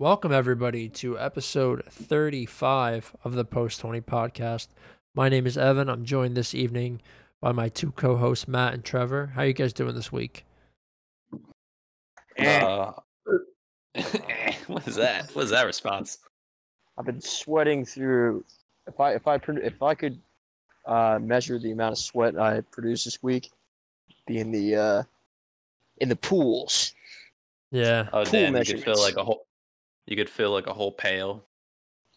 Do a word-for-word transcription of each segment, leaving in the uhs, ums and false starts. Welcome, everybody, to episode thirty-five of the Post Twenty podcast. My name is Evan. I'm joined this evening by my two co-hosts, Matt and Trevor. How are you guys doing this week? Uh, what is that? What is that response? I've been sweating through. If I if I if I could uh, measure the amount of sweat I produced this week, be in the uh, in the pools. Yeah. Oh, damn! You could feel like a whole. You could feel like a whole pail.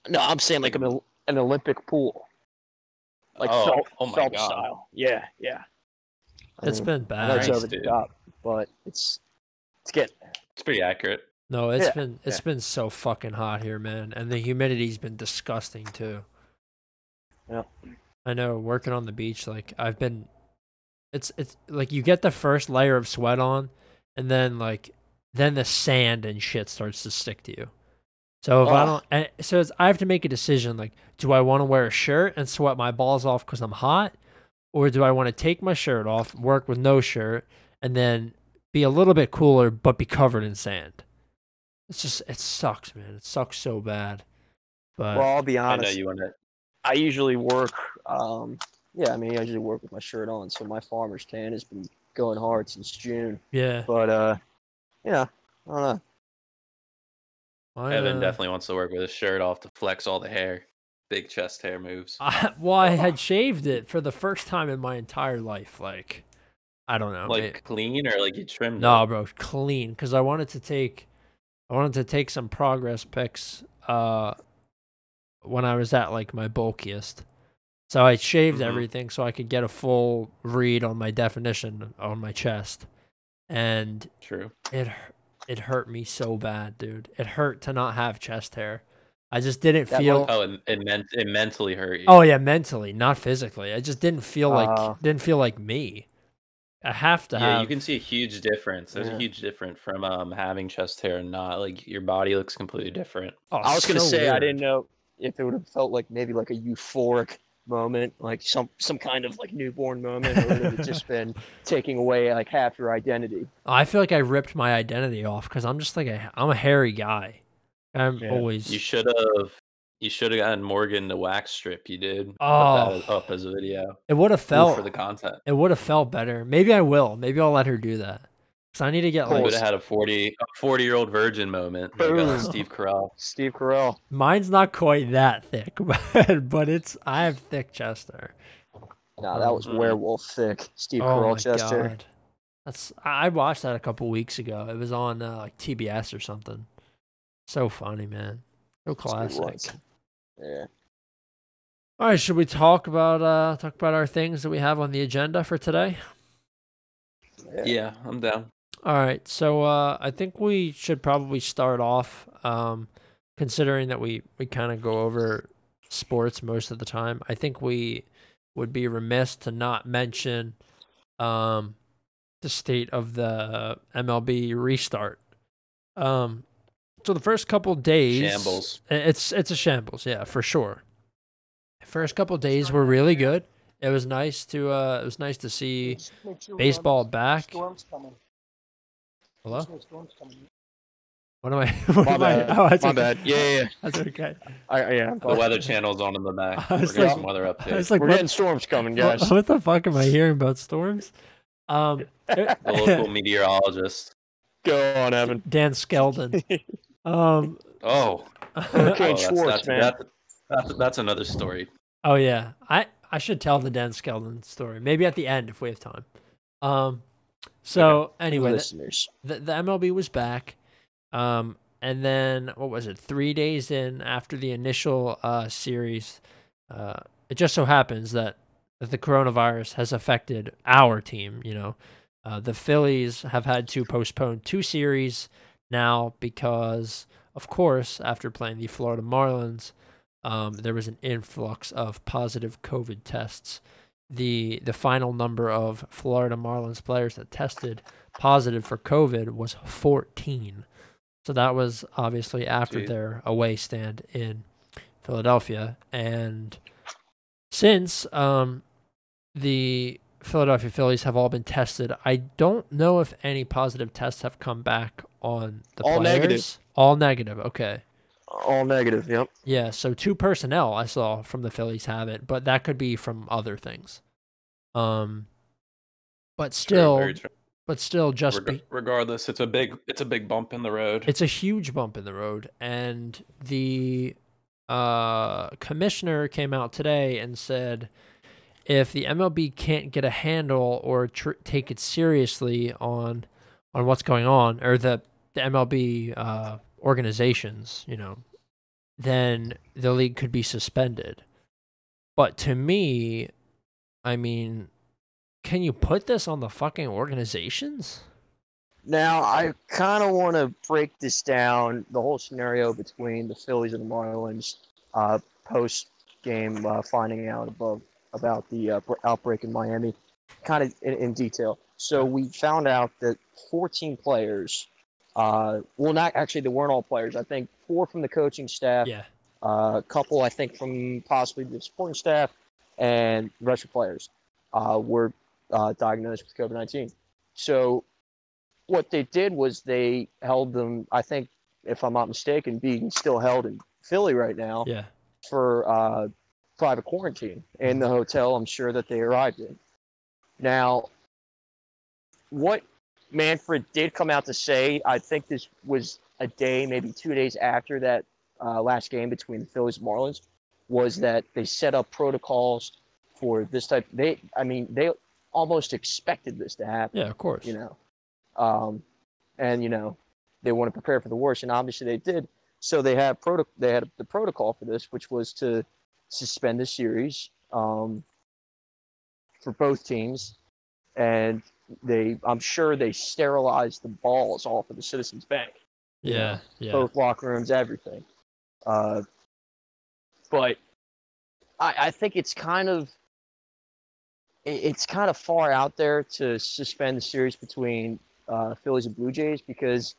No, I'm saying like an an Olympic pool. Like oh, felt, oh my god! Style. Yeah, yeah. It's I mean, been bad. It's over the top, but it's it's good. It's pretty accurate. No, it's yeah, been it's yeah. been so fucking hot here, man, and the humidity's been disgusting too. Yeah. I know. Working on the beach, like I've been, it's it's like you get the first layer of sweat on, and then like then the sand and shit starts to stick to you. So if oh. I don't, and so it's, I have to make a decision. Like, do I want to wear a shirt and sweat my balls off because I'm hot, or do I want to take my shirt off, work with no shirt, and then be a little bit cooler but be covered in sand? It's just, it sucks, man. It sucks so bad. But well, I'll be honest. I know you want it. I usually work. Um, yeah, I mean, I usually work with my shirt on, so my farmer's tan has been going hard since June. Yeah, but uh, yeah, I don't know. I, Evan uh, definitely wants to work with his shirt off to flex all the hair. Big chest hair moves. I, well, I had shaved it for the first time in my entire life. Like, I don't know. Like it, clean or like you trimmed no, it? No, bro, clean. Because I wanted to take I wanted to take some progress pics uh, when I was at like my bulkiest. So I shaved mm-hmm. everything so I could get a full read on my definition on my chest. And True. it It hurt me so bad, dude. It hurt to not have chest hair. I just didn't that feel. One, oh, it, it, meant, it mentally hurt you. Oh yeah, mentally, not physically. I just didn't feel uh, like didn't feel like me. I have to. Yeah, have... you can see a huge difference. There's yeah. a huge difference from um having chest hair and not. Like your body looks completely different. Oh, I was so gonna say weird. I didn't know if it would have felt like maybe like a euphoric moment, like some some kind of like newborn moment, or would it just been taking away like half your identity? I feel like I ripped my identity off because I'm just like a I'm a hairy guy. I'm yeah. always. You should have you should have gotten Morgan to wax strip you, dude. Oh, put that up as a video. It would have felt Ooh, for the content. It would have felt better. Maybe I will. Maybe I'll let her do that. Cause I need to get like. I would have had a forty a forty year old virgin moment. Like, uh, Steve Carell. Steve Carell. Mine's not quite that thick, but, but it's I have thick chest hair. Nah, that was mm-hmm. werewolf thick. Steve oh Carell my chest God. hair. That's I watched that a couple weeks ago. It was on uh, like T B S or something. So funny, man. So classic. Yeah. All right, should we talk about uh talk about our things that we have on the agenda for today? Yeah, yeah I'm down. All right, so uh, I think we should probably start off, um, considering that we, we kind of go over sports most of the time. I think we would be remiss to not mention um, the state of the M L B restart. Um, so the first couple days... Shambles. It's, it's a shambles, yeah, for sure. The first couple days were really good. It was nice to uh, it was nice to see baseball back. Hello? What am I? What my am bad. I, oh, that's my okay. bad. Yeah, yeah, yeah. That's okay. I, yeah, the weather channel's on in the back. We're like, getting some weather updates. Like, We're what, getting storms coming, guys. What, what the fuck am I hearing about storms? Um, the local meteorologist. Go on, Evan. Dan Skeldon. um, oh. Hurricane oh, Schwartz, that's, man. That's, that's, that's another story. Oh, yeah. I, I should tell the Dan Skeldon story. Maybe at the end if we have time. Um. So yeah, anyway, the, the the M L B was back, um, and then what was it? Three days in after the initial uh, series, uh, it just so happens that, that the coronavirus has affected our team. You know, uh, the Phillies have had to postpone two series now because, of course, after playing the Florida Marlins, um, there was an influx of positive COVID tests. The the final number of Florida Marlins players that tested positive for COVID was fourteen. So that was obviously after Dude. their away stand in Philadelphia. And since um, the Philadelphia Phillies have all been tested, I don't know if any positive tests have come back on the all players? Negative. All negative. Okay. All negative. Yep. Yeah. So two personnel I saw from the Phillies have it, but that could be from other things. Um, but still, true, true. but still, just Reg- be- regardless, it's a big, it's a big bump in the road. It's a huge bump in the road, and the uh, commissioner came out today and said, if the M L B can't get a handle or tr- take it seriously on on what's going on, or the the M L B uh, organizations, you know, then the league could be suspended. But to me, I mean, can you put this on the fucking organizations? Now, I kind of want to break this down, the whole scenario between the Phillies and the Marlins uh, post-game uh, finding out above about the uh, outbreak in Miami, kind of in, in detail. So we found out that fourteen players, uh, well, not actually, they weren't all players. I think four from the coaching staff, yeah. uh, a couple, I think, from possibly the supporting staff, and the rest of players uh, were uh, diagnosed with COVID nineteen. So what they did was they held them, I think, if I'm not mistaken, being still held in Philly right now yeah. for uh, private quarantine in the hotel I'm sure that they arrived in. Now, what Manfred did come out to say, I think this was a day, maybe two days after that uh, last game between the Phillies and Marlins, was that they set up protocols for this type. They, I mean, they almost expected this to happen. Yeah, of course. You know, um, and you know, they want to prepare for the worst, and obviously they did. So they had proto- they had the protocol for this, which was to suspend the series um, for both teams, and they, I'm sure they sterilized the balls off of the Citizens Bank. Yeah, yeah. Both locker rooms, everything. Uh. But I, I think it's kind of it's kind of far out there to suspend the series between uh, Phillies and Blue Jays, because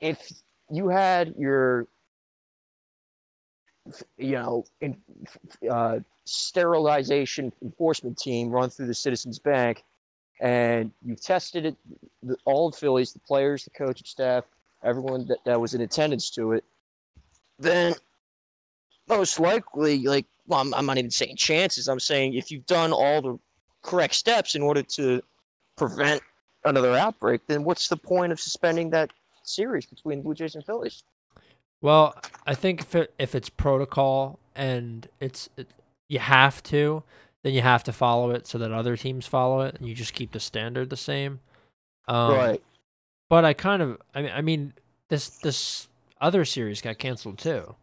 if you had your you know in, uh, sterilization enforcement team run through the Citizens Bank and you tested it, the, all the Phillies, the players, the coaching staff, everyone that, that was in attendance to it, then most likely, like, well, I'm, I'm not even saying chances. I'm saying if you've done all the correct steps in order to prevent another outbreak, then what's the point of suspending that series between Blue Jays and Phillies? Well, I think if it, if it's protocol and it's it, you have to, then you have to follow it so that other teams follow it, and you just keep the standard the same. Um, right. But I kind of, I mean, I mean, this this other series got canceled too.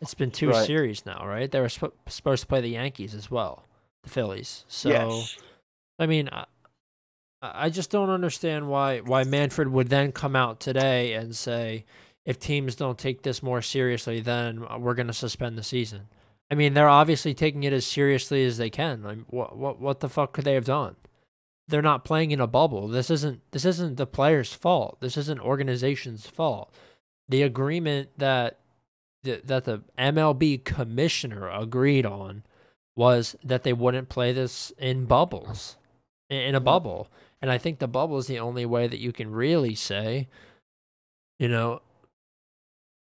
It's been two right. series now, right? They were sp- supposed to play the Yankees as well, the Phillies. So, yes. I mean, I, I just don't understand why why Manfred would then come out today and say, if teams don't take this more seriously, then we're going to suspend the season. I mean, they're obviously taking it as seriously as they can. I mean, what what what the fuck could they have done? They're not playing in a bubble. This isn't this isn't the players' fault. This isn't organization's fault. The agreement that that the M L B commissioner agreed on was that they wouldn't play this in bubbles, in a bubble. And I think the bubble is the only way that you can really say, you know,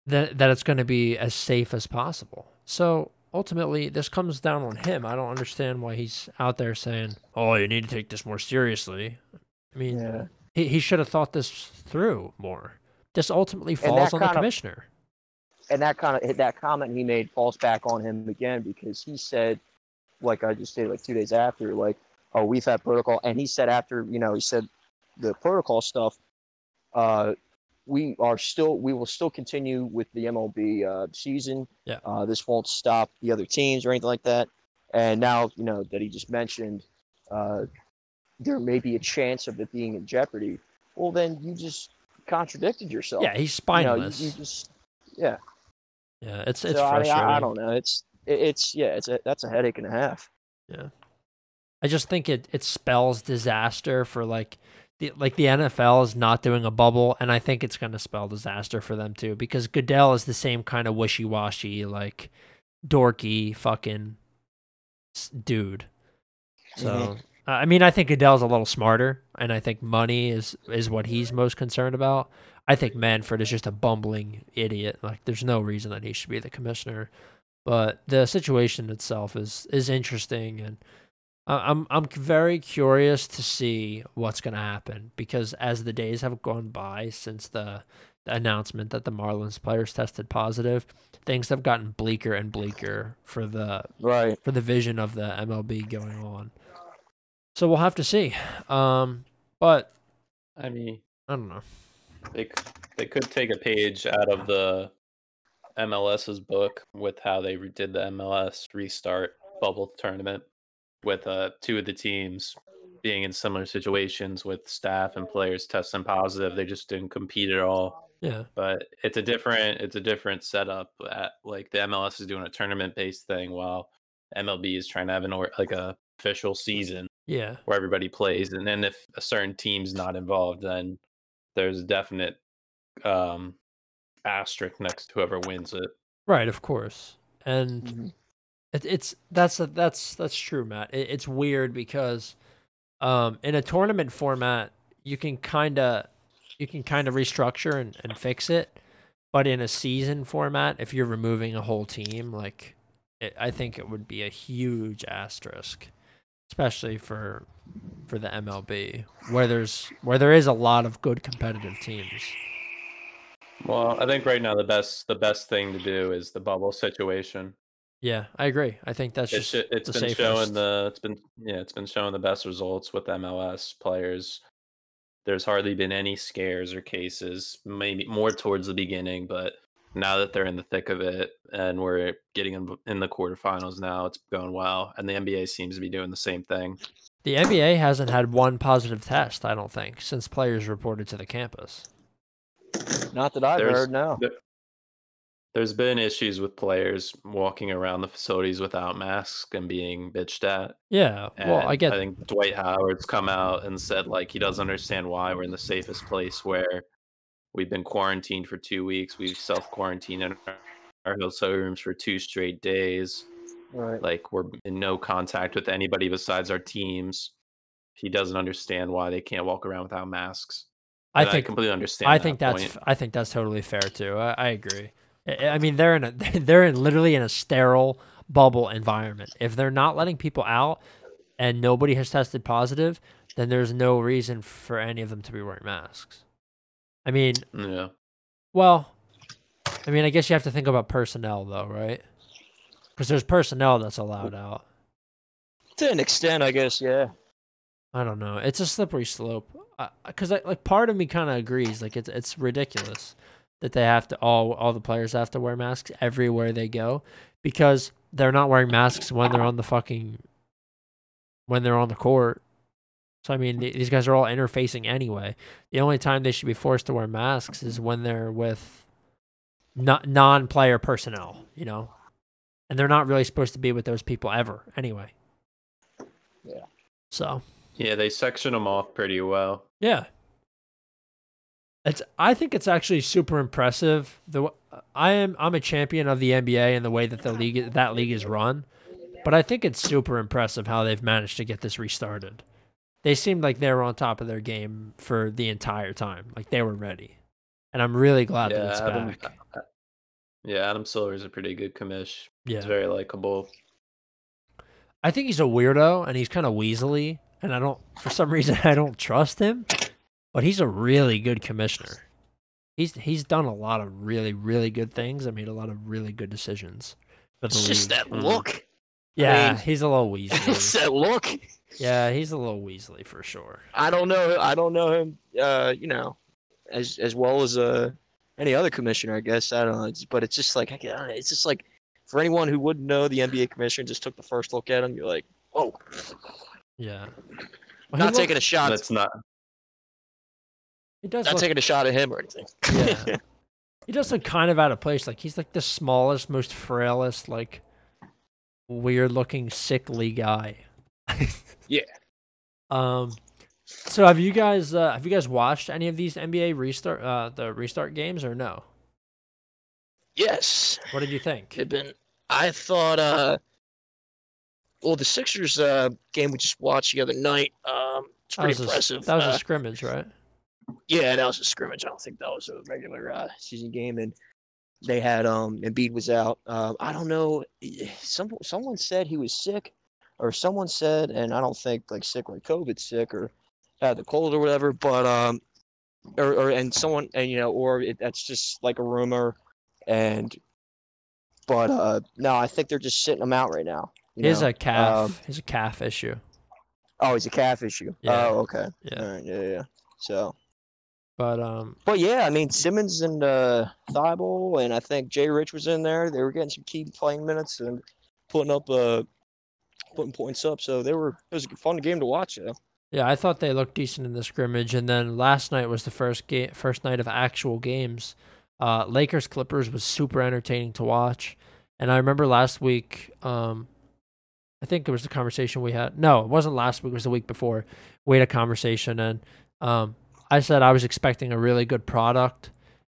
that that it's going to be as safe as possible. So ultimately, this comes down on him. I don't understand why he's out there saying, oh, you need to take this more seriously. I mean, yeah. he, he should have thought this through more. This ultimately falls on the commissioner. Of- And that kind of that comment he made falls back on him again, because he said, like I just stated, like two days after, like, oh, we've had protocol. And he said after, you know, he said the protocol stuff, uh, we are still we will still continue with the M L B uh, season. Yeah. Uh, this won't stop the other teams or anything like that. And now, you know, that he just mentioned uh, there may be a chance of it being in jeopardy. Well, then you just contradicted yourself. Yeah, he's spineless. You know, you, you just, yeah. Yeah, it's it's so, frustrating. I, mean, I, I don't know. It's it, it's yeah, it's a, that's a headache and a half. Yeah, I just think it, it spells disaster for like the like the N F L is not doing a bubble, and I think it's going to spell disaster for them too, because Goodell is the same kind of wishy washy, like dorky fucking dude. So mm-hmm. Uh, I mean, I think Goodell's a little smarter, and I think money is, is what he's most concerned about. I think Manfred is just a bumbling idiot. Like, there's no reason that he should be the commissioner. But the situation itself is is interesting, and I'm I'm very curious to see what's going to happen, because as the days have gone by since the, the announcement that the Marlins players tested positive, things have gotten bleaker and bleaker for the right for the vision of the M L B going on. So we'll have to see. Um, but I mean, I don't know. They they could take a page out of the MLS's book with how they did the M L S restart bubble tournament, with uh, two of the teams being in similar situations with staff and players testing positive. They just didn't compete at all. Yeah, but it's a different it's a different setup. At, like, the M L S is doing a tournament based thing, while M L B is trying to have an or, like a official season. Yeah, where everybody plays, and then if a certain team's not involved, then there's a definite um, asterisk next to whoever wins it. Right, of course, and. Mm-hmm. It's that's a, that's that's true, Matt. It, it's weird because um, in a tournament format, you can kind of you can kind of restructure and, and fix it, but in a season format, if you're removing a whole team, like it, I think it would be a huge asterisk, especially for for the M L B, where there's where there is a lot of good competitive teams. Well, I think right now the best the best thing to do is the bubble situation. Yeah, I agree. I think that's it's just it's the been safest. showing the it's been yeah it's been showing the best results with M L S players. There's hardly been any scares or cases. Maybe more towards the beginning, but now that they're in the thick of it and we're getting in, in the quarterfinals now, it's going well. And the N B A seems to be doing the same thing. The N B A hasn't had one positive test, I don't think, since players reported to the campus. Not that I've There's, heard. No. There, There's been issues with players walking around the facilities without masks and being bitched at. Yeah, well, and I get. I think Dwight Howard's come out and said, like, he doesn't understand why we're in the safest place where we've been quarantined for two weeks. We've self-quarantined in our hotel rooms for two straight days. Right. Like, we're in no contact with anybody besides our teams. He doesn't understand why they can't walk around without masks. I and think I completely understand. I that think that's. Point. I think that's totally fair too. I, I agree. I mean, they're in a, they're in literally in a sterile bubble environment. If they're not letting people out and nobody has tested positive, then there's no reason for any of them to be wearing masks. I mean, yeah. Well, I mean, I guess you have to think about personnel though, right? Because there's personnel that's allowed out. To an extent, I guess, yeah. I don't know. It's a slippery slope. Because uh, like part of me kind of agrees. Like it's it's ridiculous that they have to all all the players have to wear masks everywhere they go, because they're not wearing masks when they're on the fucking when they're on the court. So I mean, these guys are all interfacing anyway. The only time they should be forced to wear masks is when they're with not non-player personnel, you know, and they're not really supposed to be with those people ever anyway. Yeah. So. Yeah, they section them off pretty well. Yeah. It's. I think it's actually super impressive. The I am. I'm a champion of the N B A and the way that the league that league is run, but I think it's super impressive how they've managed to get this restarted. They seemed like they were on top of their game for the entire time. Like they were ready, and I'm really glad yeah, that it's Adam, back. Yeah, Adam Silver is a pretty good commish. Yeah, he's very likable. I think he's a weirdo and he's kind of weaselly, and I don't. For some reason, I don't trust him. But he's a really good commissioner. He's he's done a lot of really, really good things. I made a lot of really good decisions. It's just that look. Yeah, I mean, he's a little weaselly. It's that look. Yeah, he's a little weaselly for sure. I don't know. I don't know him. Uh, you know, as as well as uh, any other commissioner, I guess. I don't know. But it's just like I don't know, it's just like for anyone who wouldn't know the N B A commissioner, just took the first look at him. You're like, whoa. Yeah. Well, not taking looked, a shot. That's not. He does not look, taking a shot at him or anything. Yeah. He does look kind of out of place. Like he's like the smallest, most frailest, like weird-looking, sickly guy. Yeah. Um. So have you guys uh, have you guys watched any of these N B A restart uh, the restart games or no? Yes. What did you think? It been. I thought. Uh, Well, the Sixers uh, game we just watched the other night, um, it's pretty that impressive. A, that was uh, a scrimmage, right? Yeah, that was a scrimmage. I don't think that was a regular uh, season game. And they had um, Embiid was out. Uh, I don't know. Some someone said he was sick, or someone said, and I don't think like sick like COVID sick or had the cold or whatever. But um, or or and someone and you know or it, that's just like a rumor. And but uh, no, I think they're just sitting him out right now. He has a calf. Um, he's a calf issue. Oh, he's a calf issue. Yeah. Oh, okay. Yeah. All right, yeah, yeah. So. But um. But yeah, I mean Simmons and uh, Thibodeau, and I think Jay Rich was in there. They were getting some key playing minutes and putting up uh, putting points up. So they were. It was a fun game to watch. Yeah. Yeah, I thought they looked decent in the scrimmage, and then last night was the first game, first night of actual games. Uh, Lakers Clippers was super entertaining to watch, and I remember last week. Um, I think it was the conversation we had. No, it wasn't last week. It was the week before. We had a conversation, and um, I said I was expecting a really good product,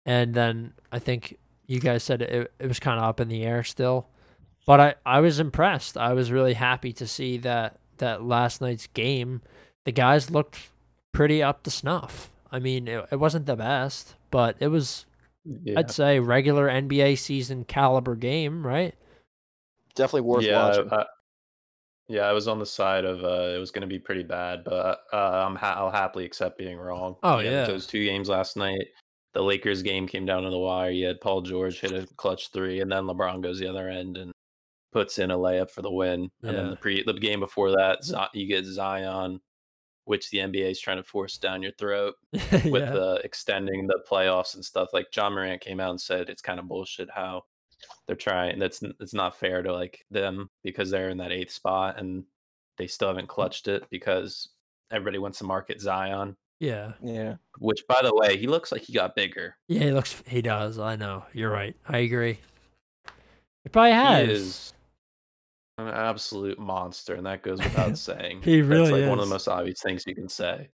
and then I think you guys said it, it was kind of up in the air still. But I, I was impressed. I was really happy to see that that last night's game, the guys looked pretty up to snuff. I mean, it, it wasn't the best, but it was, yeah. I'd say, regular N B A season caliber game, right? Definitely worth yeah, watching. I, I, Yeah, I was on the side of uh, it was going to be pretty bad, but uh, I'm ha- I'll happily accept being wrong. Oh, yeah. Those two games last night, the Lakers game came down to the wire. You had Paul George hit a clutch three, and then LeBron goes the other end and puts in a layup for the win. Yeah. And then the, pre- the game before that, Z- you get Zion, which the N B A is trying to force down your throat with yeah. the extending the playoffs and stuff. Like, Ja Morant came out and said it's kind of bullshit how they're trying. That's it's not fair to like them because they're in that eighth spot and they still haven't clutched it because everybody wants to market Zion. Yeah, yeah. Which, by the way, he looks like he got bigger. Yeah, he looks. He does. I know. You're right. I agree. He probably has. He is an absolute monster, and that goes without saying. He really That's like is. One of the most obvious things you can say.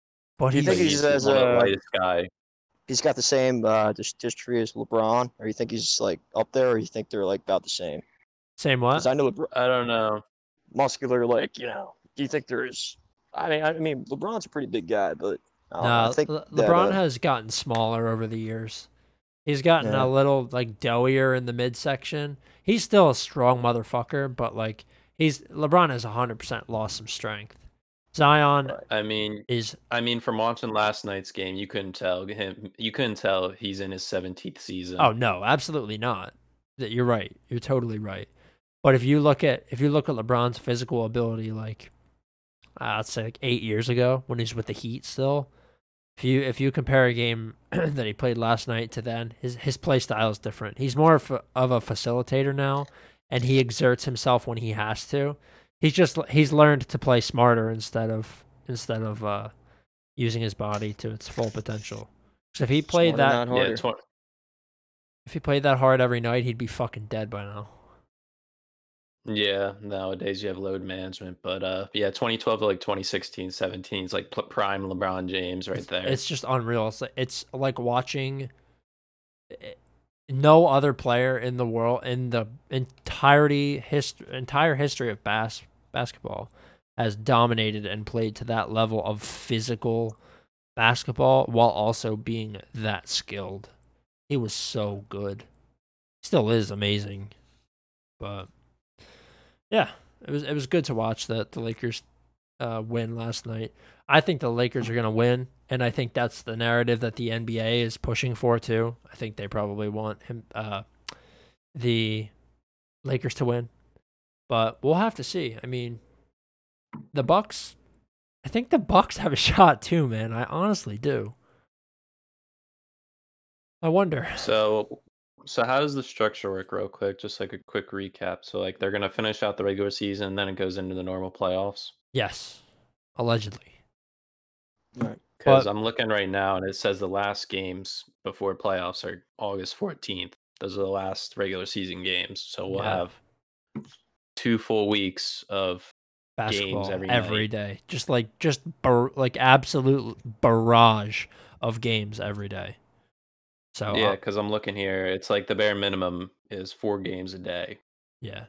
But he thinks he's, he's one a... of the lightest guy. He's got the same uh, history as LeBron, or you think he's like up there, or you think they're like about the same? Same what? I know. LeBron, I don't know. Muscular, like you know. Do you think there's? I mean, I mean, LeBron's a pretty big guy, but um, no, I think Le- that, LeBron uh, has gotten smaller over the years. He's gotten yeah. a little like doughier in the midsection. He's still a strong motherfucker, but like he's LeBron has one hundred percent lost some strength. Zion, I mean, is I mean, from watching last night's game, you couldn't tell him. You couldn't tell he's in his seventeenth season. Oh no, absolutely not. That you're right. You're totally right. But if you look at if you look at LeBron's physical ability, like I'd say like eight years ago when he's with the Heat still, if you if you compare a game that he played last night to then, his his play style is different. He's more of a facilitator now, and he exerts himself when he has to. He's just he's learned to play smarter instead of instead of uh, using his body to its full potential. So if he played smarter, that hard, yeah, if he played that hard every night, he'd be fucking dead by now. Yeah, nowadays you have load management, but uh, yeah, twenty twelve to like twenty sixteen, seventeen is like prime LeBron James right there. It's just unreal. It's like, it's like watching it, no other player in the world in the entirety hist- entire history of bas- basketball has dominated and played to that level of physical basketball while also being that skilled. He was so good. Still is amazing. But yeah, it was it was good to watch that the Lakers uh, win last night. I think the Lakers are going to win, and I think that's the narrative that the N B A is pushing for, too. I think they probably want him, uh, the Lakers to win. But we'll have to see. I mean, the Bucks, I think the Bucks have a shot, too, man. I honestly do. I wonder. So, so how does the structure work real quick? Just like a quick recap. So, like, they're going to finish out the regular season, and then it goes into the normal playoffs? Yes, allegedly. Because I'm looking right now, and it says the last games before playoffs are August fourteenth. Those are the last regular season games. So we'll yeah. have two full weeks of basketball games every, every day. Just like just bar- like absolute barrage of games every day. So yeah, because I'm looking here. It's like the bare minimum is four games a day. Yeah.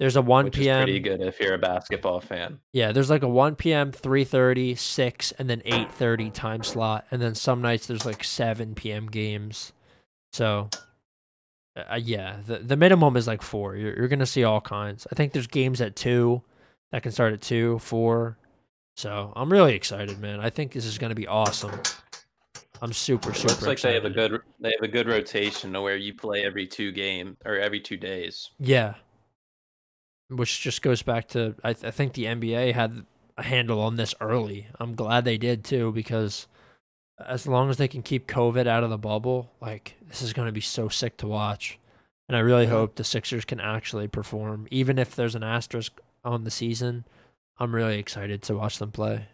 There's a one Which p m. Is pretty good if you're a basketball fan. Yeah, there's like a one p.m., three thirty, six, and then eight thirty time slot, and then some nights there's like seven p.m. games. So, uh, yeah, the the minimum is like four. You're you're gonna see all kinds. I think there's games at two that can start at two, four. So I'm really excited, man. I think this is gonna be awesome. I'm super super. It looks like excited. They have a good they have a good rotation to where you play every two game or every two days. Yeah. Which just goes back to, I, th- I think the N B A had a handle on this early. I'm glad they did too, because as long as they can keep COVID out of the bubble, like, this is going to be so sick to watch. And I really hope the Sixers can actually perform. Even if there's an asterisk on the season, I'm really excited to watch them play.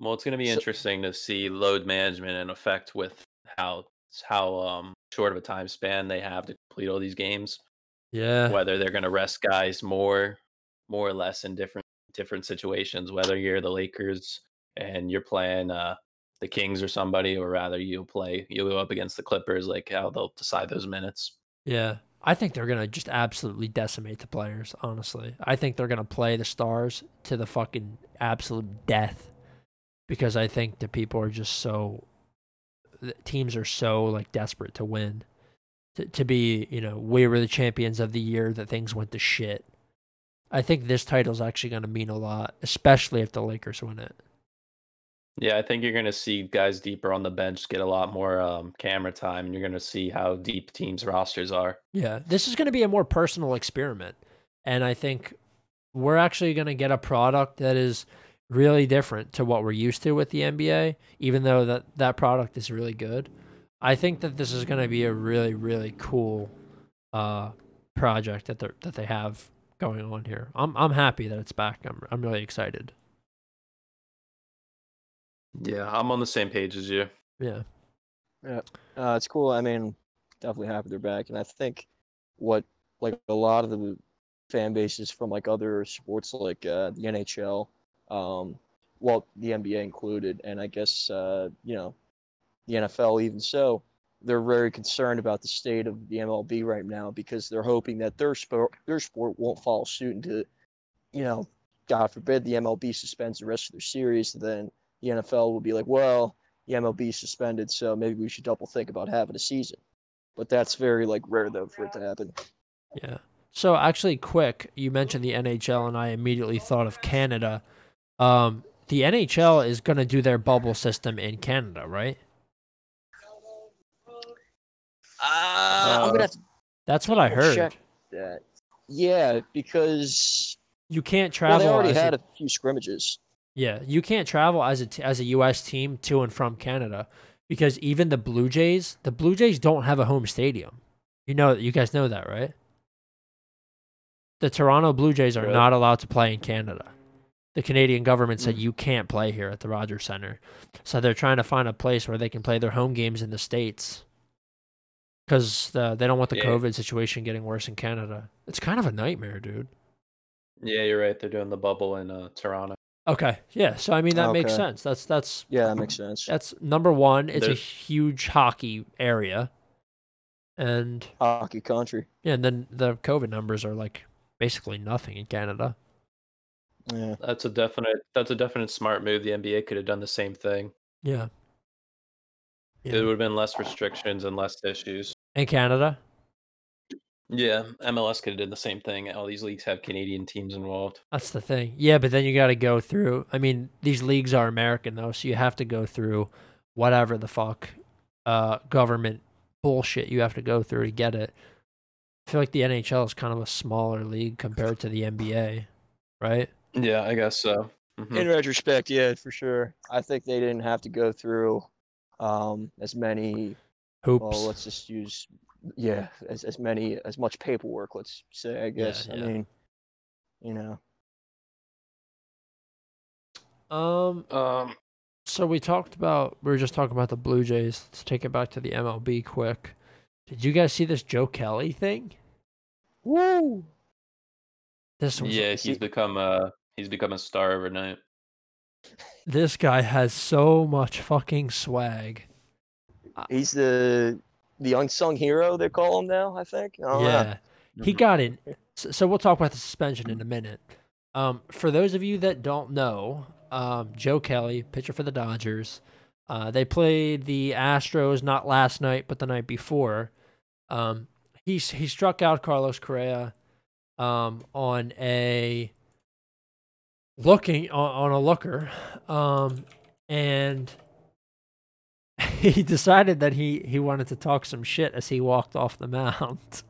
Well, it's going to be so- interesting to see load management in effect with how, how um, short of a time span they have to complete all these games. Yeah. Whether they're going to rest guys more, more or less in different different situations. Whether you're the Lakers and you're playing uh, the Kings or somebody, or rather you play you go up against the Clippers, like how they'll decide those minutes. Yeah, I think they're going to just absolutely decimate the players. Honestly, I think they're going to play the stars to the fucking absolute death, because I think the people are just so teams are so like desperate to win. To be, you know, we were the champions of the year that things went to shit. I think this title's actually going to mean a lot, especially if the Lakers win it. Yeah, I think you're going to see guys deeper on the bench get a lot more um, camera time, and you're going to see how deep teams' rosters are. Yeah, this is going to be a more personal experiment, and I think we're actually going to get a product that is really different to what we're used to with the N B A, even though that, that product is really good. I think that this is going to be a really, really cool uh, project that they that they have going on here. I'm I'm happy that it's back. I'm I'm really excited. Yeah, I'm on the same page as you. Yeah, yeah, uh, it's cool. I mean, definitely happy they're back, and I think what like a lot of the fan bases from like other sports, like uh, the N H L, um, well, the N B A included, and I guess uh, you know. The N F L, even so, they're very concerned about the state of the M L B right now, because they're hoping that their sport, their sport won't follow suit into, you know, God forbid the M L B suspends the rest of their series. Then the N F L will be like, well, the M L B suspended, so maybe we should double think about having a season. But that's very like rare though for it to happen. Yeah. So actually, quick, you mentioned the N H L, and I immediately thought of Canada. Um, the N H L is going to do their bubble system in Canada, right? Uh, I'm gonna have to that's what I heard. That. Yeah, because you can't travel. Well, they already had a, a few scrimmages. Yeah, you can't travel as a as a U S team to and from Canada, because even the Blue Jays, the Blue Jays don't have a home stadium. You know, you guys know that, right? The Toronto Blue Jays are really? not allowed to play in Canada. The Canadian government said you can't play here at the Rogers Centre, so they're trying to find a place where they can play their home games in the States. Because uh, they don't want the yeah. COVID situation getting worse in Canada. It's kind of a nightmare, dude. Yeah, you're right. They're doing the bubble in uh, Toronto. Okay, yeah. So I mean, that okay. makes sense. That's that's yeah, that makes sense. That's number one. It's There's... a huge hockey area, and hockey country. Yeah, and then the COVID numbers are like basically nothing in Canada. Yeah, that's a definite. That's a definite smart move. The N B A could have done the same thing. Yeah. Yeah. It would have been less restrictions and less issues. In Canada? Yeah, M L S could have did the same thing. All these leagues have Canadian teams involved. That's the thing. Yeah, but then you got to go through... I mean, these leagues are American, though, so you have to go through whatever the fuck uh, government bullshit you have to go through to get it. I feel like the N H L is kind of a smaller league compared to the N B A, right? Yeah, I guess so. Mm-hmm. In retrospect, yeah, for sure. I think they didn't have to go through... Um, as many hoops. Well, let's just use yeah, as as many as much paperwork. Let's say, I guess. Yeah, yeah. I mean, you know. Um. Um. So we talked about we were just talking about the Blue Jays. Let's take it back to the M L B quick. Did you guys see this Joe Kelly thing? Woo! This was, yeah, he's become a he's become a star overnight. This guy has so much fucking swag. He's the the unsung hero, they call him now, I think. I yeah. Know. He got in So, so we'll talk about the suspension in a minute. Um, for those of you that don't know, um, Joe Kelly, pitcher for the Dodgers, uh, they played the Astros not last night, but the night before. Um, he he struck out Carlos Correa um, on a looking on, on a looker, um, and he decided that he he wanted to talk some shit as he walked off the mound.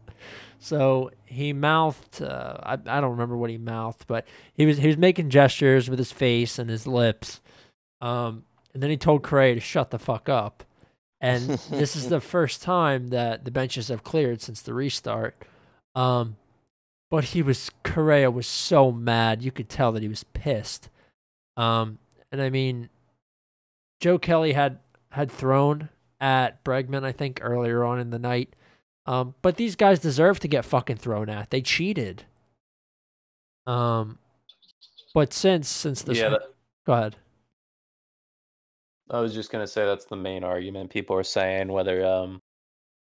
So he mouthed, uh, I, I don't remember what he mouthed, but he was he was making gestures with his face and his lips. Um, and then he told Correa to shut the fuck up. And this is the first time that the benches have cleared since the restart. Um, but he was, Correa was so mad. You could tell that he was pissed. Um, and I mean, Joe Kelly had, had thrown at Bregman, I think, earlier on in the night. Um, but these guys deserve to get fucking thrown at. They cheated. Um, but since since the yeah, that, go ahead. I was just gonna say that's the main argument people are saying, whether um,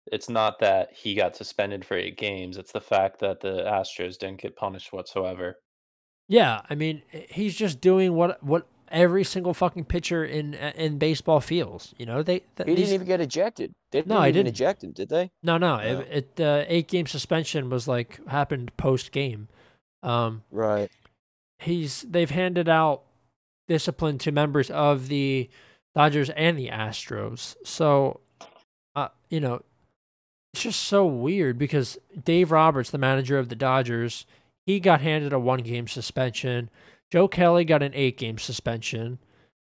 it's not that he got suspended for eight games; it's the fact that the Astros didn't get punished whatsoever. Yeah, I mean, he's just doing what what every single fucking pitcher in in baseball feels. You know, they th- he didn't these... even get ejected. They didn't no, even I didn't eject him, did they? No, no. Yeah. It, it uh, eight game suspension was like happened post game. Um, right. He's they've handed out discipline to members of the Dodgers and the Astros. So, uh, you know, it's just so weird because Dave Roberts, the manager of the Dodgers, he got handed a one game suspension. Joe Kelly got an eight game suspension.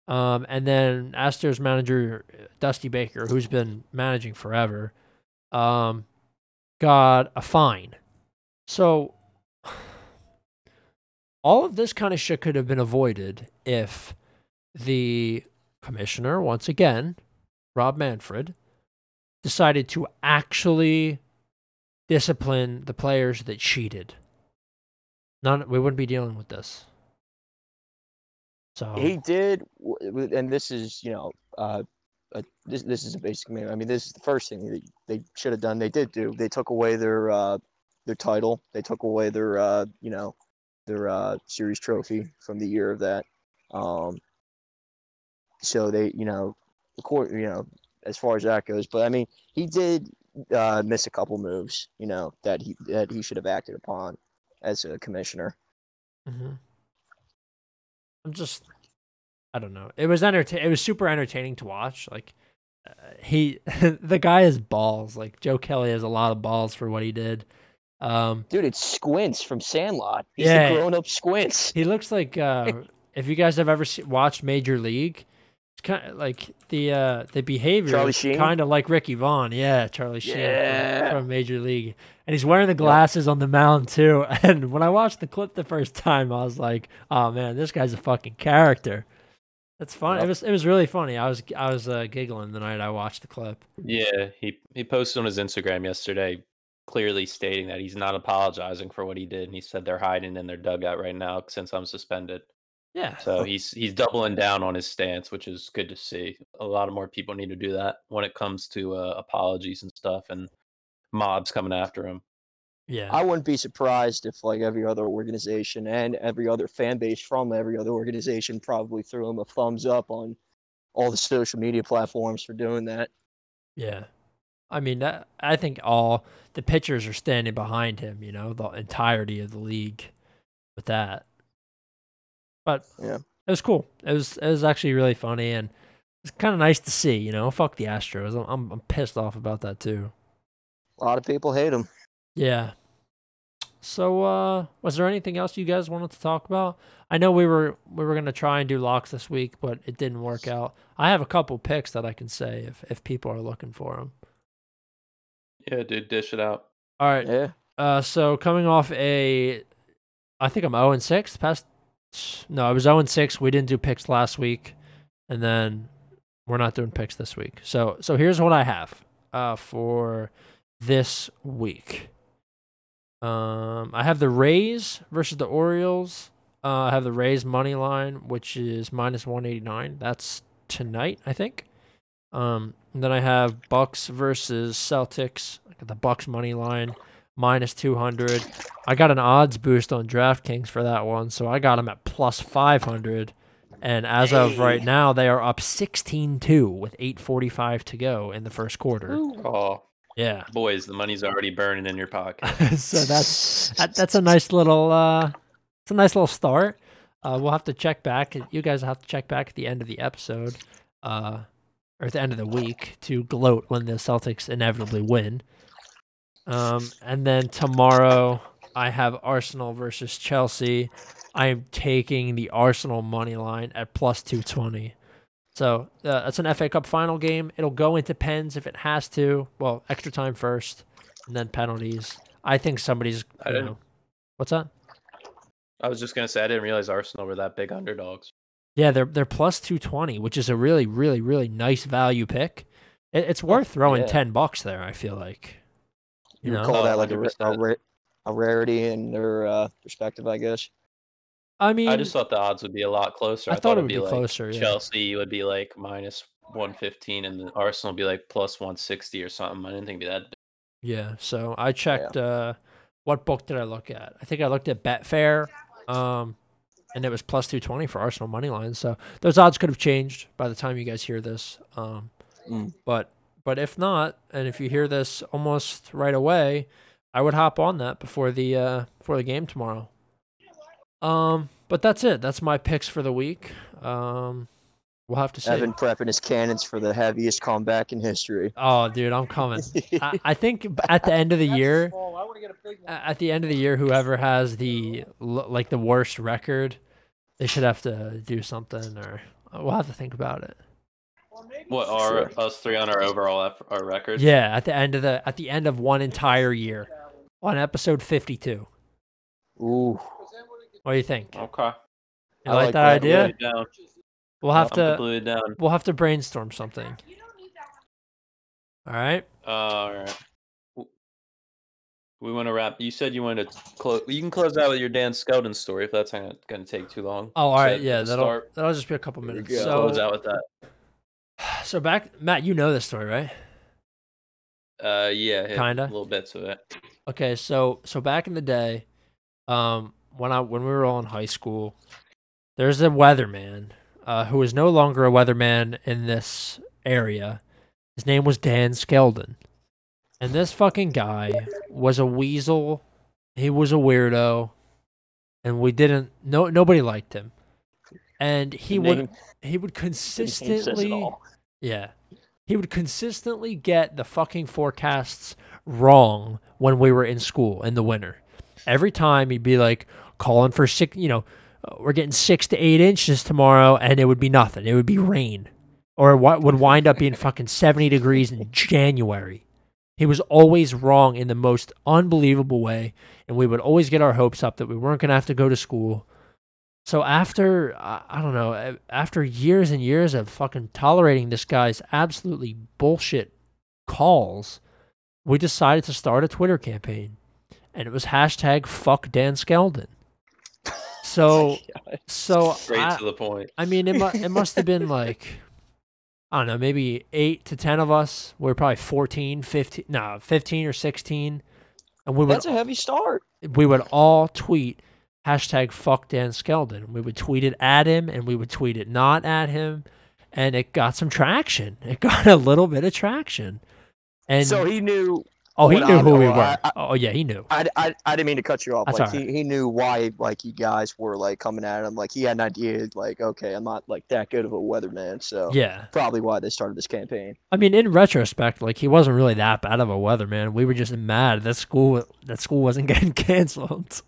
Um, and then Astros manager Dusty Baker, who's been managing forever, um, got a fine. So all of this kind of shit could have been avoided if the commissioner, once again, Rob Manfred, decided to actually discipline the players that cheated. None, we wouldn't be dealing with this. So. He did, and this is, you know, uh, uh, this this is a basic. I mean, this is the first thing that they should have done. They did do. They took away their uh, their title. They took away their uh, you know their uh, series trophy from the year of that. Um, so they, you know, record, you know, as far as that goes. But I mean, he did uh, miss a couple moves, you know, that he that he should have acted upon as a commissioner. Mm-hmm. I'm just, I don't know. It was entertain. It was super entertaining to watch. Like uh, he, the guy has balls. Like Joe Kelly has a lot of balls for what he did. Um, Dude, it's Squints from Sandlot. He's yeah, the grown-up Squints. He looks like uh, if you guys have ever se- watched Major League, it's kind of like the uh, the behavior Charlie is kind of like Ricky Vaughn. Yeah, Charlie Sheen yeah. from, from Major League, and he's wearing the glasses yeah. on the mound too. And when I watched the clip the first time, I was like, "Oh man, this guy's a fucking character." That's funny. Yep. It was it was really funny. I was I was uh, giggling the night I watched the clip. Yeah, he he posted on his Instagram yesterday, clearly stating that he's not apologizing for what he did, and he said they're hiding in their dugout right now since I'm suspended. Yeah. So he's he's doubling down on his stance, which is good to see. A lot of more people need to do that when it comes to uh, apologies and stuff and mobs coming after him. Yeah. I wouldn't be surprised if like every other organization and every other fan base from every other organization probably threw him a thumbs up on all the social media platforms for doing that. Yeah. I mean, that, I think all the pitchers are standing behind him, you know, the entirety of the league with that. But yeah, it was cool. It was it was actually really funny, and it's kind of nice to see. You know, fuck the Astros. I'm, I'm I'm pissed off about that too. A lot of people hate them. Yeah. So, uh, was there anything else you guys wanted to talk about? I know we were we were gonna try and do locks this week, but it didn't work out. I have a couple picks that I can say if if people are looking for them. Yeah, dude, dish it out. All right. Yeah. Uh, so coming off a, I think I'm zero and six past. No, I was oh and six. We didn't do picks last week, and then we're not doing picks this week. So so here's what I have uh, for this week. Um, I have the Rays versus the Orioles. Uh, I have the Rays money line, which is minus one eighty-nine. That's tonight, I think. Um, and then I have Bucks versus Celtics. I got the Bucks money line. minus two hundred. I got an odds boost on DraftKings for that one, so I got them at plus five hundred. And as hey. of right now, they are up sixteen two with eight forty-five to go in the first quarter. Ooh. Oh, yeah. Boys, the money's already burning in your pocket. So that's that, that's a nice little uh, it's a nice little start. Uh, we'll have to check back. You guys will have to check back at the end of the episode, uh, or at the end of the week, to gloat when the Celtics inevitably win. Um, and then tomorrow, I have Arsenal versus Chelsea. I am taking the Arsenal money line at plus two twenty. So uh, that's an F A Cup final game. It'll go into pens if it has to. Well, extra time first, and then penalties. I think somebody's... I didn't. Know, what's that? I was just going to say, I didn't realize Arsenal were that big underdogs. Yeah, they're they're plus two twenty, which is a really, really, really nice value pick. It, it's worth throwing yeah. ten bucks there, I feel like. You, you know? Would call that like a, a rarity in their uh, perspective, I guess. I mean, I just thought the odds would be a lot closer. I, I thought, thought it would be, be like closer. Yeah. Chelsea would be like minus one fifteen, and then Arsenal would be like plus one sixty or something. I didn't think it'd be that big. Yeah, so I checked. Yeah. Uh, what book did I look at? I think I looked at Betfair, um, and it was plus two twenty for Arsenal money line. So those odds could have changed by the time you guys hear this. Um, mm. But but if not, and if you hear this almost right away, I would hop on that before the uh, before the game tomorrow. Um, but that's it. That's my picks for the week. Um, we'll have to see. Evan prepping his cannons for the heaviest comeback in history. Oh, dude, I'm coming. I, I think at the end of the year, at the end of the year, whoever has the like the worst record, they should have to do something, or we'll have to think about it. What are sure. us three on our overall our record? Yeah, at the end of the at the end of one entire year, on episode fifty-two. Ooh. What do you think? Okay. You I like, like that idea? We'll have I'm to down. We'll have to brainstorm something. All right. Uh, all right. We want to wrap. You said you wanted to close. You can close out with your Dan Skeldon story if that's not going to take too long. Oh, all right. So yeah, that'll start. that'll just be a couple minutes. So, close out with that. So back, Matt, you know this story, right? Uh, yeah, kinda. A little bits of it. Okay, so so back in the day, um. When I when we were all in high school, there's a weatherman uh, who is no longer a weatherman in this area. His name was Dan Skeldon, and this fucking guy was a weasel. He was a weirdo, and we didn't no nobody liked him. And he the would name, he would consistently yeah he would consistently get the fucking forecasts wrong when we were in school in the winter. Every time he'd be like calling for six, you know, we're getting six to eight inches tomorrow, and it would be nothing. It would be rain, or what would wind up being fucking seventy degrees in January. He was always wrong in the most unbelievable way, and we would always get our hopes up that we weren't gonna have to go to school. So after I don't know, after years and years of fucking tolerating this guy's absolutely bullshit calls, we decided to start a Twitter campaign. And it was hashtag fuck Dan Skeldon. So, so straight I, to the point. I mean, it mu- it must have been like, I don't know, maybe eight to ten of us. We were probably fourteen, fifteen, no, fifteen or sixteen. And we would, that's a heavy start. We would all tweet hashtag fuck Dan Skeldon. We would tweet it at him, and we would tweet it not at him. And it got some traction. It got a little bit of traction. And so he knew. Oh, he knew who we were. Oh, yeah, he knew. I, I, I didn't mean to cut you off. Like he, he knew why like you guys were like coming at him. Like he had an idea. Like okay, I'm not like that good of a weatherman. So yeah, probably why they started this campaign. I mean, in retrospect, like he wasn't really that bad of a weatherman. We were just mad that school that school wasn't getting canceled.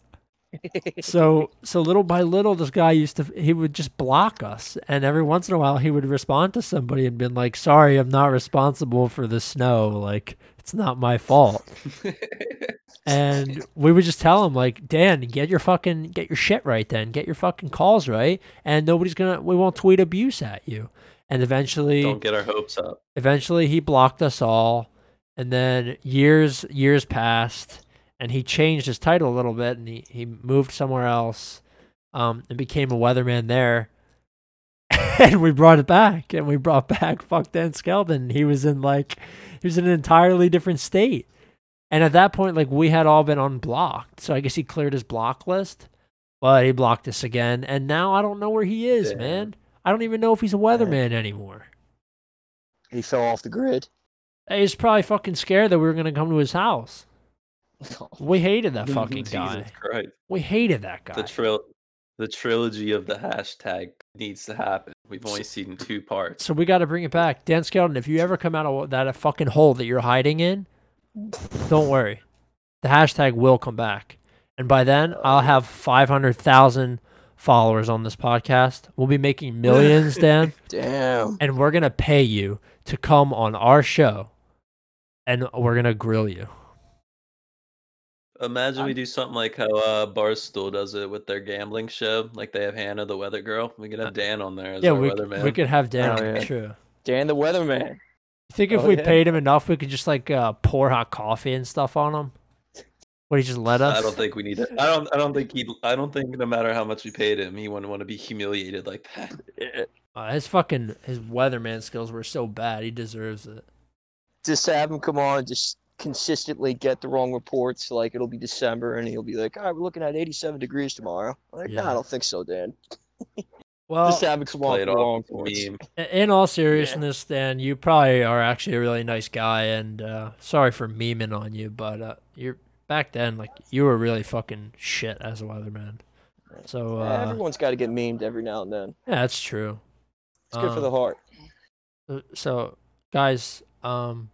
so so little by little, this guy used to he would just block us, and every once in a while he would respond to somebody and been like, "Sorry, I'm not responsible for the snow." Like. It's not my fault. And we would just tell him like, Dan, get your fucking, get your shit right then. Get your fucking calls right. And nobody's going to, we won't tweet abuse at you. And eventually. Don't get our hopes up. Eventually he blocked us all. And then years, years passed. And he changed his title a little bit. And he, he moved somewhere else um, and became a weatherman there. And we brought it back, and we brought back fuck Dan Skeldon. He was in like, he was in an entirely different state, And at that point, like, we had all been unblocked. So I guess he cleared his block list, but he blocked us again. And now I don't know where he is, yeah. man. I don't even know if he's a weatherman yeah. anymore. He fell off the grid. He's probably fucking scared that we were going to come to his house. We hated that fucking guy. We hated that guy. The trail. The trilogy of the hashtag needs to happen. We've only seen two parts. So we got to bring it back. Dan Skeldon, if you ever come out of that fucking hole that you're hiding in, don't worry. The hashtag will come back. And by then, I'll have five hundred thousand followers on this podcast. We'll be making millions, Dan. Damn. And we're going to pay you to come on our show, and we're going to grill you. Imagine we do something like how uh, Barstool does it with their gambling show. Like they have Hannah, the weather girl. We could have Dan on there as yeah, our we, weatherman. We could have Dan. Oh, yeah. True. Dan, the weatherman. I think if oh, we yeah. paid him enough, we could just like uh, pour hot coffee and stuff on him. Would he just let us? I don't think we need it. I don't. I don't think he. I don't think no matter how much we paid him, he wouldn't want to be humiliated like that. uh, his fucking his weatherman skills were so bad. He deserves it. Just have him come on. Just. Consistently get the wrong reports, like it'll be December and he'll be like, all right, we're looking at eighty-seven degrees tomorrow. I'm like, yeah. no, I don't think so, Dan. Well, just have it wrong reports. In all seriousness, yeah. Dan, you probably are actually a really nice guy, and uh, sorry for memeing on you, but uh, you're back then, like, you were really fucking shit as a weatherman. So uh, yeah, everyone's got to get memed every now and then. Yeah, that's true. It's um, good for the heart. So, guys, um.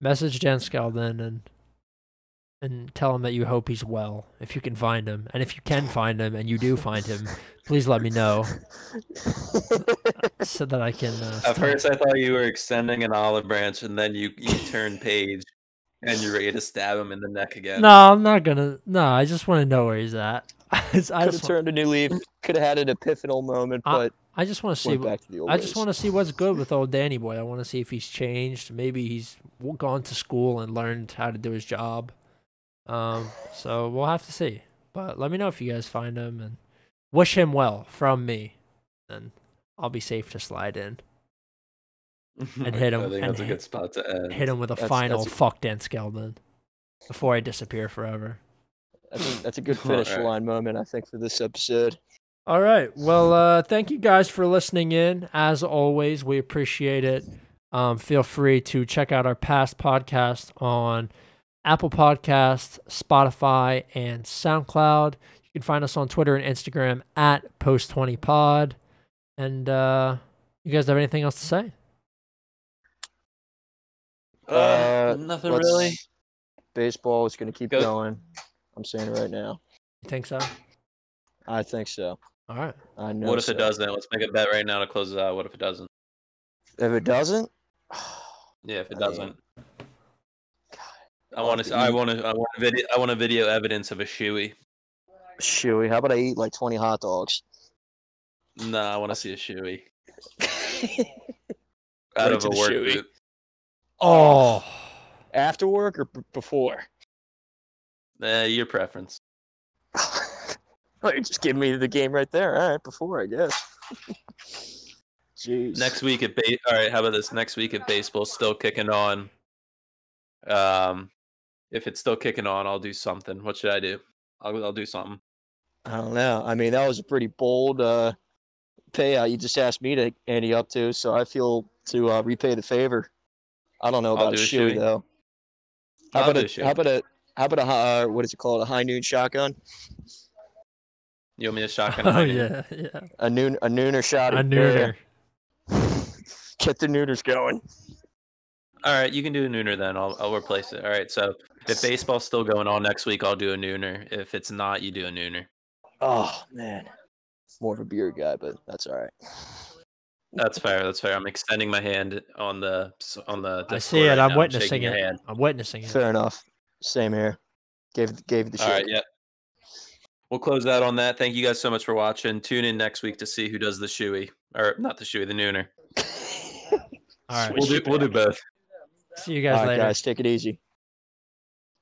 message Dan Skeldon and and tell him that you hope he's well, if you can find him. And if you can find him and you do find him, please let me know so that I can... Uh, At first I thought you were extending an olive branch, and then you, you turn page and you're ready to stab him in the neck again. No, I'm not going to... No, I just want to know where he's at. I just, I Could have turned want... a new leaf. Could have had an epiphanal moment, I, but... I just want to see. What, to I ways. just want to see what's good with old Danny boy. I want to see if he's changed. Maybe he's gone to school and learned how to do his job. Um, so we'll have to see. But let me know if you guys find him, and wish him well from me. And I'll be safe to slide in and hit him. I think that's hit, a good spot to end. Hit him with a that's, final that's a... fuck Dan Skeldon before I disappear forever. I think that's a good finish right. line moment. I think for this episode. All right. Well, uh, thank you guys for listening in. As always, we appreciate it. Um, feel free to check out our past podcasts on Apple Podcasts, Spotify, and SoundCloud. You can find us on Twitter and Instagram at Post Twenty Pod. And uh, you guys have anything else to say? Uh, nothing really. Baseball is going to keep Go. going. I'm saying it right now. You think so? I think so. All right. I know. What if so. it doesn't? Let's make a bet right now to close it out. What if it doesn't? If it doesn't? Yeah, if it I doesn't. Mean, God. I want to. I want to. I want a video. I want a video evidence of a shoey. Shoey. How about I eat like twenty hot dogs? No, nah, I want to see a shoey. Out of a work boot. Oh. After work or b- before? Uh, your preference. Oh, you're just giving me the game right there. All right, before, I guess. Jeez. Next week at ba- all right, how about this? Next week at baseball, still kicking on. Um, if it's still kicking on, I'll do something. What should I do? I'll I'll do something. I don't know. I mean, that was a pretty bold uh, payout. You just asked me to ante up to, so I feel to uh, repay the favor. I don't know about a shoe though. How I'll about a, a how about a how about a uh, what is it called? A high noon shotgun. You want me to shotgun? Oh, yeah, yeah. A noon, a nooner shot. A nooner. Get the nooners going. All right, you can do a nooner then. I'll, I'll replace it. All right, so if baseball's still going on next week, I'll do a nooner. If it's not, you do a nooner. Oh, man. More of a beer guy, but that's all right. That's fair. That's fair. I'm extending my hand on the on the. I see it. Right I'm now. witnessing I'm it. Hand. I'm witnessing it. Fair enough. Same here. Gave gave the shot. All right. Yeah. We'll close out on that. Thank you guys so much for watching. Tune in next week to see who does the shoey. Or not the shoey, the nooner. All right. We'll do, we'll do both. See you guys All right, later. Guys, take it easy.